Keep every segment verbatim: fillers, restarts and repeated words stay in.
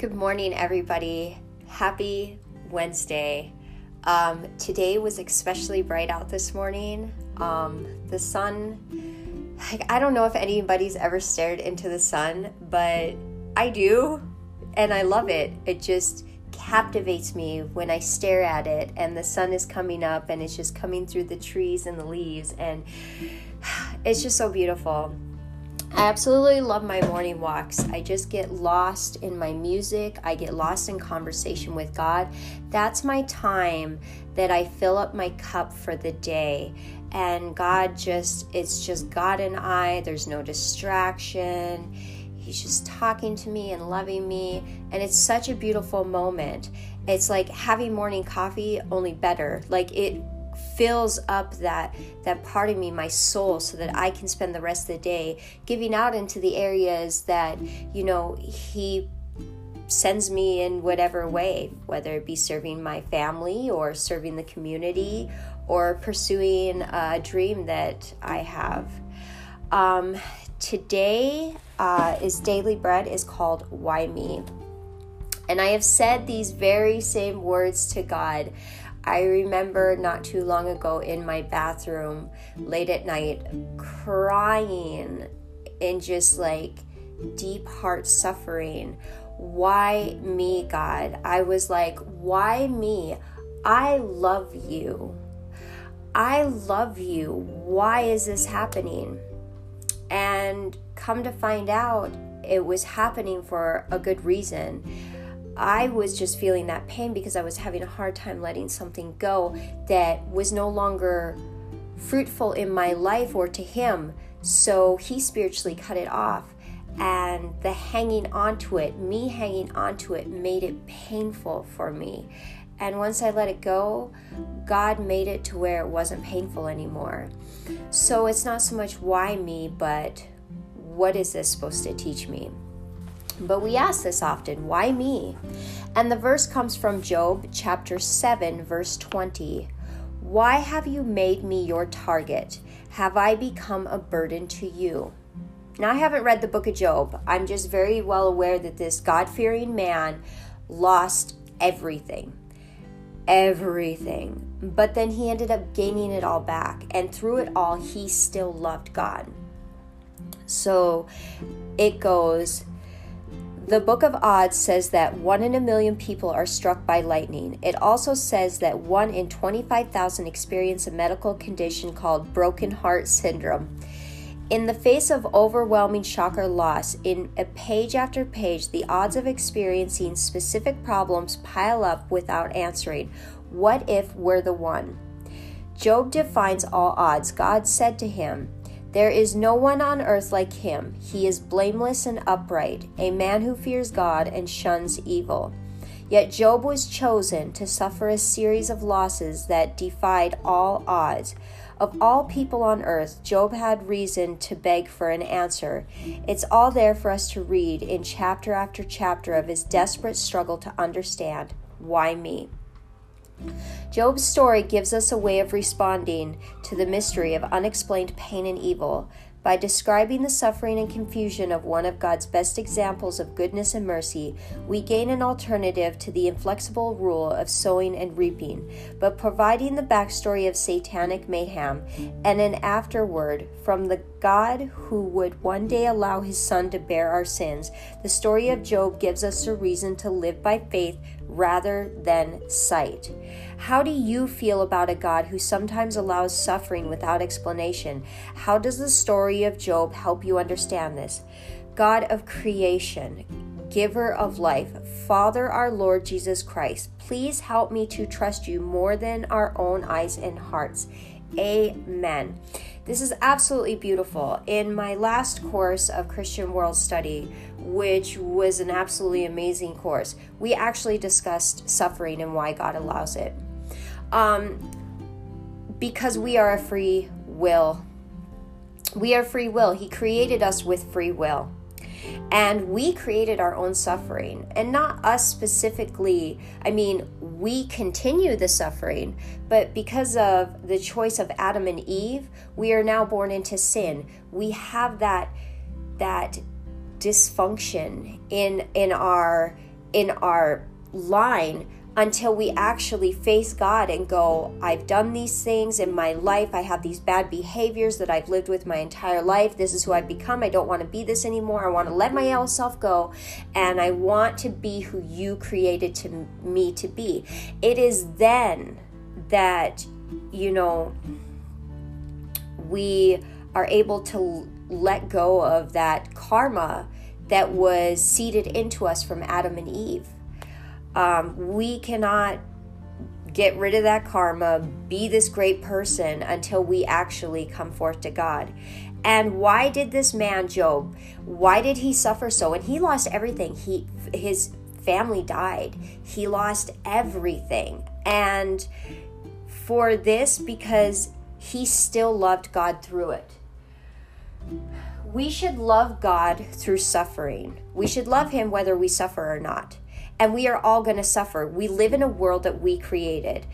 Good morning, everybody. Happy Wednesday. Um, today was especially bright out this morning. Um, the sun, like, I don't know if anybody's ever stared into the sun, but I do, and I love it. It just captivates me when I stare at it, and the sun is coming up, and it's just coming through the trees and the leaves, and it's just so beautiful. I absolutely love my morning walks. I just get lost in my music. I get lost in conversation with God. That's my time that I fill up my cup for the day. And God just, it's just God and I. There's no distraction. He's just talking to me and loving me. And it's such a beautiful moment. It's like having morning coffee, only better. Like it fills up that that part of me, my soul, so that I can spend the rest of the day giving out into the areas that, you know, he sends me in whatever way, whether it be serving my family or serving the community or pursuing a dream that I have. Um, today uh, is Daily Bread is called Why Me? And I have said these very same words to God. I remember not too long ago in my bathroom late at night crying in just like deep heart suffering. Why me, God? I was like, why me? I love you. I love you. Why is this happening? And come to find out, it was happening for a good reason. I was just feeling that pain because I was having a hard time letting something go that was no longer fruitful in my life or to him. So he spiritually cut it off, and the hanging onto it, me hanging onto it, made it painful for me. And once I let it go, God made it to where it wasn't painful anymore. So it's not so much why me, but what is this supposed to teach me? But we ask this often, why me? And the verse comes from Job chapter seven, verse twenty. Why have you made me your target? Have I become a burden to you? Now, I haven't read the book of Job. I'm just very well aware that this God-fearing man lost everything, everything. But then he ended up gaining it all back. And through it all, he still loved God. So it goes... The Book of Odds says that one in a million people are struck by lightning. It also says that one in twenty-five thousand experience a medical condition called broken heart syndrome. In the face of overwhelming shock or loss, in a page after page, the odds of experiencing specific problems pile up without answering. What if we're the one? Job defies all odds. God said to him, "There is no one on earth like him. He is blameless and upright, a man who fears God and shuns evil." Yet Job was chosen to suffer a series of losses that defied all odds. Of all people on earth, Job had reason to beg for an answer. It's all there for us to read in chapter after chapter of his desperate struggle to understand, why me? Job's story gives us a way of responding to the mystery of unexplained pain and evil by describing the suffering and confusion of one of God's best examples of goodness and mercy. We gain an alternative to the inflexible rule of sowing and reaping, but providing the backstory of satanic mayhem and an afterword from the God who would one day allow his son to bear our sins. The story of Job gives us a reason to live by faith rather than sight. How do you feel about a God who sometimes allows suffering without explanation? How does the story of Job help you understand this? God of creation, giver of life, Father, our Lord Jesus Christ, please help me to trust you more than our own eyes and hearts. Amen. This is absolutely beautiful. In my last course of Christian World Study, which was an absolutely amazing course, we actually discussed suffering and why God allows it. Um, because we are a free will. We are free will. He created us with free will. And we created our own suffering, and not us specifically. I mean, we continue the suffering, but because of the choice of Adam and Eve, we are now born into sin. We have that that dysfunction in in our in our line until we actually face God and go, I've done these things in my life. I have these bad behaviors that I've lived with my entire life. This is who I've become. I don't want to be this anymore. I want to let my old self go, and I want to be who you created to me to be. It is then that, you know, we are able to let go of that karma that was seeded into us from Adam and Eve. Um, we cannot get rid of that karma, be this great person, until we actually come forth to God. And why did this man, Job, why did he suffer so? And he lost everything. He, his family died. He lost everything. And for this, because he still loved God through it. We should love God through suffering. We should love him whether we suffer or not. And we are all going to suffer. We live in a world that we created.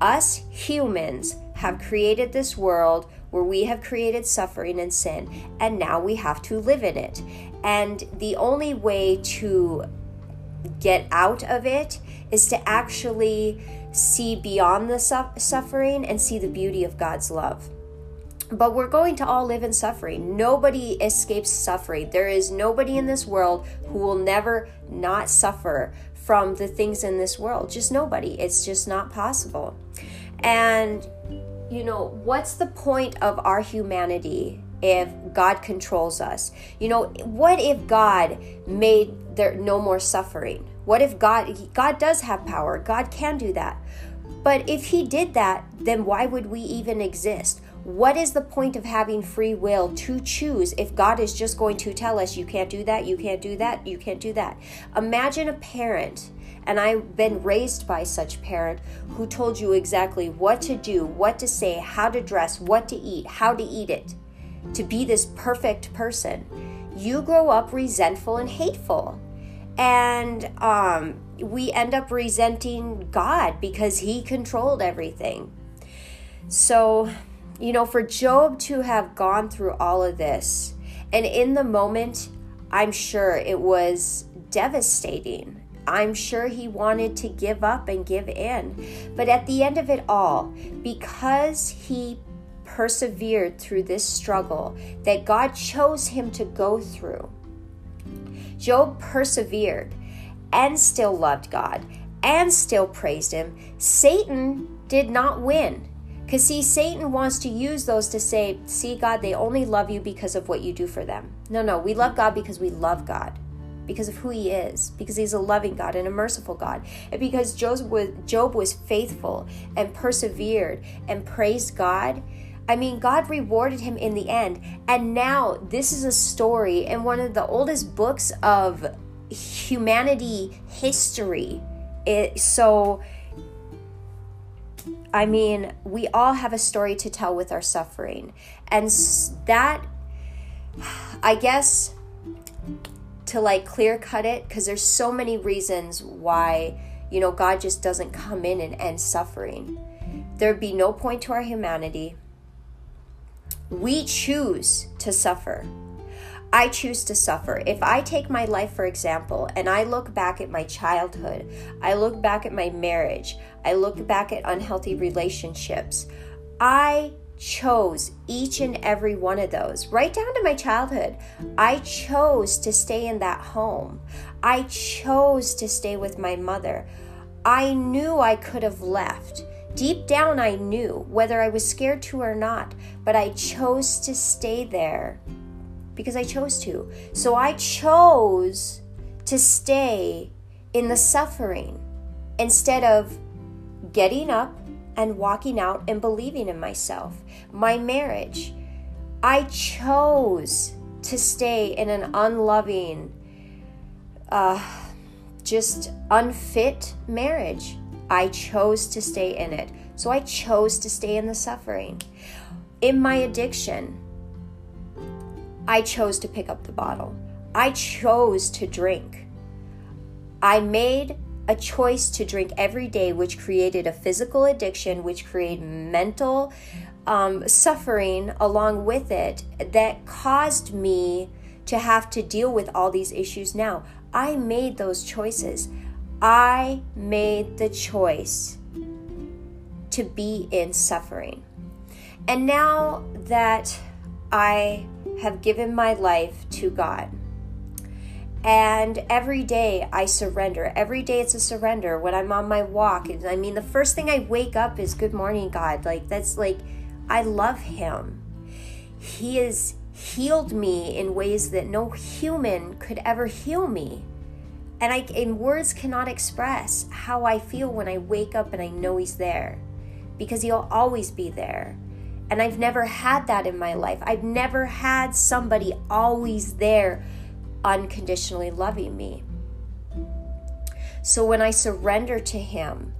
Us humans have created this world where we have created suffering and sin, and now we have to live in it. And the only way to get out of it is to actually see beyond the su- suffering and see the beauty of God's love. But we're going to all live in suffering. Nobody escapes suffering. There is nobody in this world who will never not suffer from the things in this world. Just nobody. It's just not possible. And, you know, what's the point of our humanity if God controls us? You know, what if God made there no more suffering? What if God, God does have power. God can do that. But if he did that, then why would we even exist? What is the point of having free will to choose if God is just going to tell us, you can't do that, you can't do that, you can't do that? Imagine a parent, and I've been raised by such parent, who told you exactly what to do, what to say, how to dress, what to eat, how to eat it, to be this perfect person. You grow up resentful and hateful. And um, we end up resenting God because he controlled everything. So, you know, for Job to have gone through all of this, and in the moment, I'm sure it was devastating. I'm sure he wanted to give up and give in. But at the end of it all, because he persevered through this struggle that God chose him to go through, Job persevered and still loved God and still praised him. Satan did not win. Because see, Satan wants to use those to say, see, God, they only love you because of what you do for them. No, no, we love God because we love God, because of who he is, because he's a loving God and a merciful God. And because Job was, Job was faithful and persevered and praised God, I mean, God rewarded him in the end. And now this is a story in one of the oldest books of humanity history. It, so, I mean, we all have a story to tell with our suffering. And that, I guess, to like clear cut it, because there's so many reasons why, you know, God just doesn't come in and end suffering. There'd be no point to our humanity. We choose to suffer. I choose to suffer. If I take my life, for example, and I look back at my childhood, I look back at my marriage, I look back at unhealthy relationships, I chose each and every one of those, right down to my childhood. I chose to stay in that home. I chose to stay with my mother. I knew I could have left. Deep down, I knew, whether I was scared to or not, but I chose to stay there because I chose to. So I chose to stay in the suffering instead of getting up and walking out and believing in myself. My marriage, I chose to stay in an unloving, uh, just unfit marriage. I chose to stay in it. So I chose to stay in the suffering. In my addiction, I chose to pick up the bottle. I chose to drink. I made a choice to drink every day, which created a physical addiction, which created mental um, suffering along with it, that caused me to have to deal with all these issues now. I made those choices. I made the choice to be in suffering. And now that I have given my life to God, and every day I surrender. Every day it's a surrender. When I'm on my walk, I mean, the first thing I wake up is, good morning, God. Like, that's like, I love him. He has healed me in ways that no human could ever heal me. And I, in words cannot express how I feel when I wake up and I know he's there, because he'll always be there. And I've never had that in my life. I've never had somebody always there, unconditionally loving me. So when I surrender to him,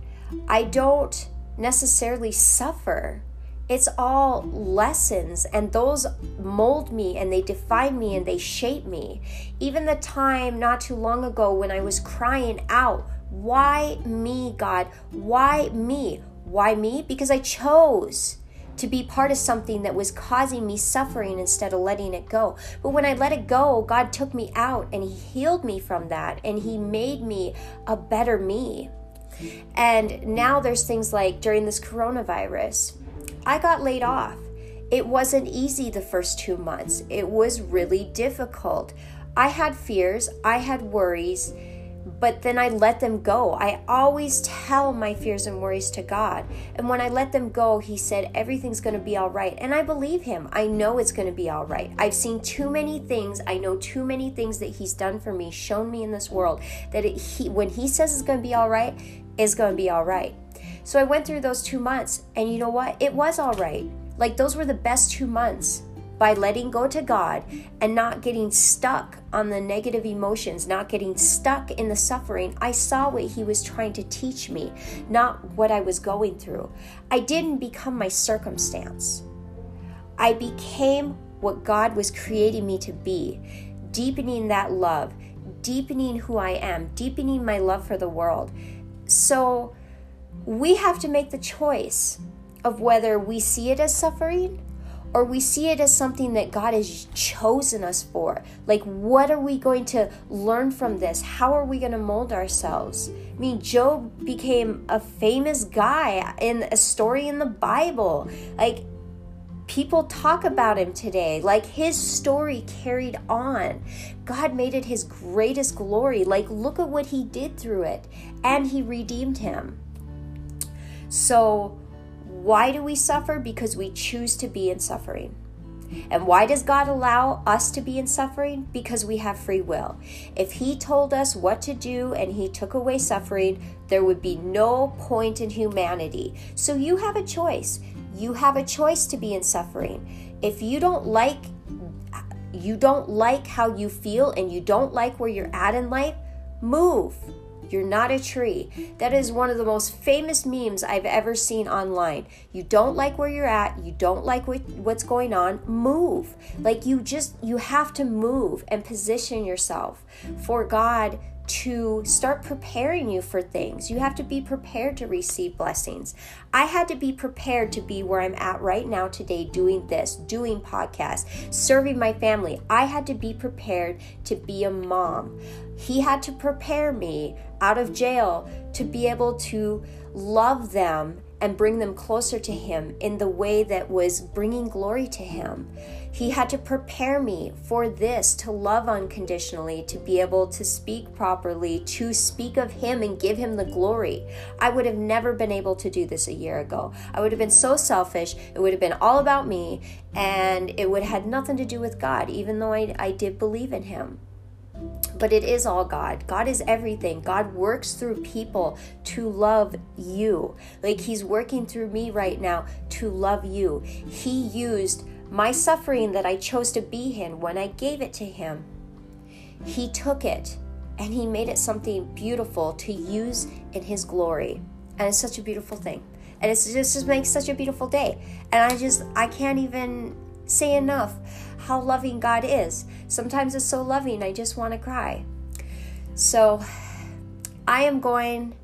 I don't necessarily suffer. It's all lessons, and those mold me, and they define me, and they shape me. Even the time not too long ago when I was crying out, why me, God? Why me? Why me? Because I chose to be part of something that was causing me suffering instead of letting it go. But when I let it go, God took me out and he healed me from that, and he made me a better me. And now there's things like during this coronavirus, I got laid off. It wasn't easy the first two months. It was really difficult. I had fears, I had worries, but then I let them go. I always tell my fears and worries to God. And when I let them go, he said, everything's going to be all right. And I believe him. I know it's going to be all right. I've seen too many things. I know too many things that he's done for me, shown me in this world, that it, he, when he says it's going to be all right, it's going to be all right. So I went through those two months, and you know what? It was all right. Like, those were the best two months by letting go to God and not getting stuck on the negative emotions, not getting stuck in the suffering. I saw what he was trying to teach me, not what I was going through. I didn't become my circumstance. I became what God was creating me to be, deepening that love, deepening who I am, deepening my love for the world. So we have to make the choice of whether we see it as suffering or we see it as something that God has chosen us for. Like, what are we going to learn from this? How are we going to mold ourselves? I mean, Job became a famous guy in a story in the Bible. Like, people talk about him today. Like, his story carried on. God made it his greatest glory. Like, look at what he did through it. And he redeemed him. So why do we suffer? Because we choose to be in suffering. And why does God allow us to be in suffering? Because we have free will. If he told us what to do and he took away suffering, there would be no point in humanity. So you have a choice. You have a choice to be in suffering. If you don't like, you don't like how you feel and you don't like where you're at in life, move. You're not a tree. That is one of the most famous memes I've ever seen online. You don't like where you're at. You don't like what, what's going on. Move. Like, you just, you have to move and position yourself for God to start preparing you for things. You have to be prepared to receive blessings. I had to be prepared to be where I'm at right now today, doing this, doing podcasts, serving my family. I had to be prepared to be a mom. He had to prepare me out of jail to be able to love them and bring them closer to him in the way that was bringing glory to him. He had to prepare me for this, to love unconditionally, to be able to speak properly, to speak of him and give him the glory. I would have never been able to do this a year ago. I would have been so selfish. It would have been all about me, and it would have had nothing to do with God, even though I, I did believe in him. But it is all God. God is everything. God works through people to love you. Like, he's working through me right now to love you. He used my suffering that I chose to be in when I gave it to him. He took it and he made it something beautiful to use in his glory. And it's such a beautiful thing. And it's just, it just makes such a beautiful day. And I just, I can't even say enough how loving God is. Sometimes it's so loving, I just want to cry. So I am going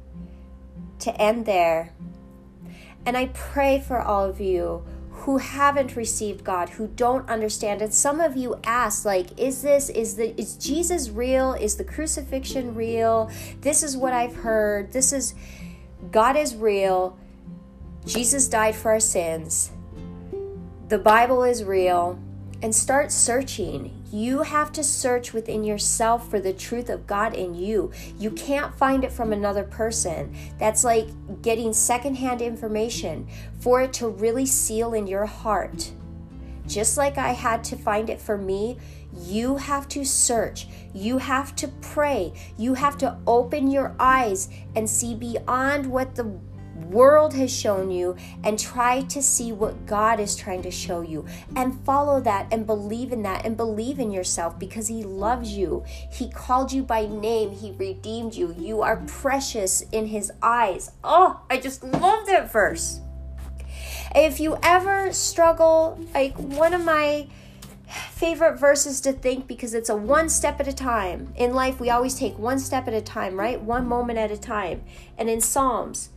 to end there. And I pray for all of you who haven't received God, who don't understand. And some of you asked, like, is this, is the, is Jesus real? Is the crucifixion real? This is what I've heard. This is, God is real. Jesus died for our sins. The Bible is real. And start searching. You have to search within yourself for the truth of God in you. You can't find it from another person. That's like getting secondhand information for it to really seal in your heart. Just like I had to find it for me, you have to search. You have to pray. You have to open your eyes and see beyond what the world has shown you and try to see what God is trying to show you, and follow that and believe in that and believe in yourself, because He loves you. He called you by name. He redeemed you. You are precious in His eyes. Oh, I just love that verse. If you ever struggle, like, one of my favorite verses to think, because it's a one step at a time. In life, we always take one step at a time, right? One moment at a time. And in Psalms,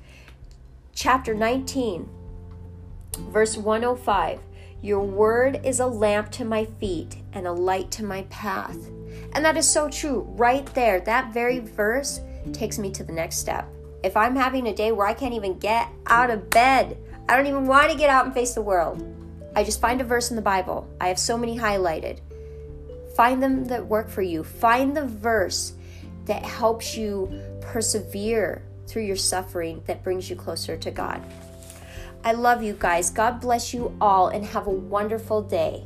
chapter nineteen, verse one oh five, your word is a lamp to my feet and a light to my path. And that is so true right there. That very verse takes me to the next step. If I'm having a day where I can't even get out of bed, I don't even want to get out and face the world, I just find a verse in the Bible. I have so many highlighted. Find them that work for you. Find the verse that helps you persevere through your suffering, that brings you closer to God. I love you guys. God bless you all, and have a wonderful day.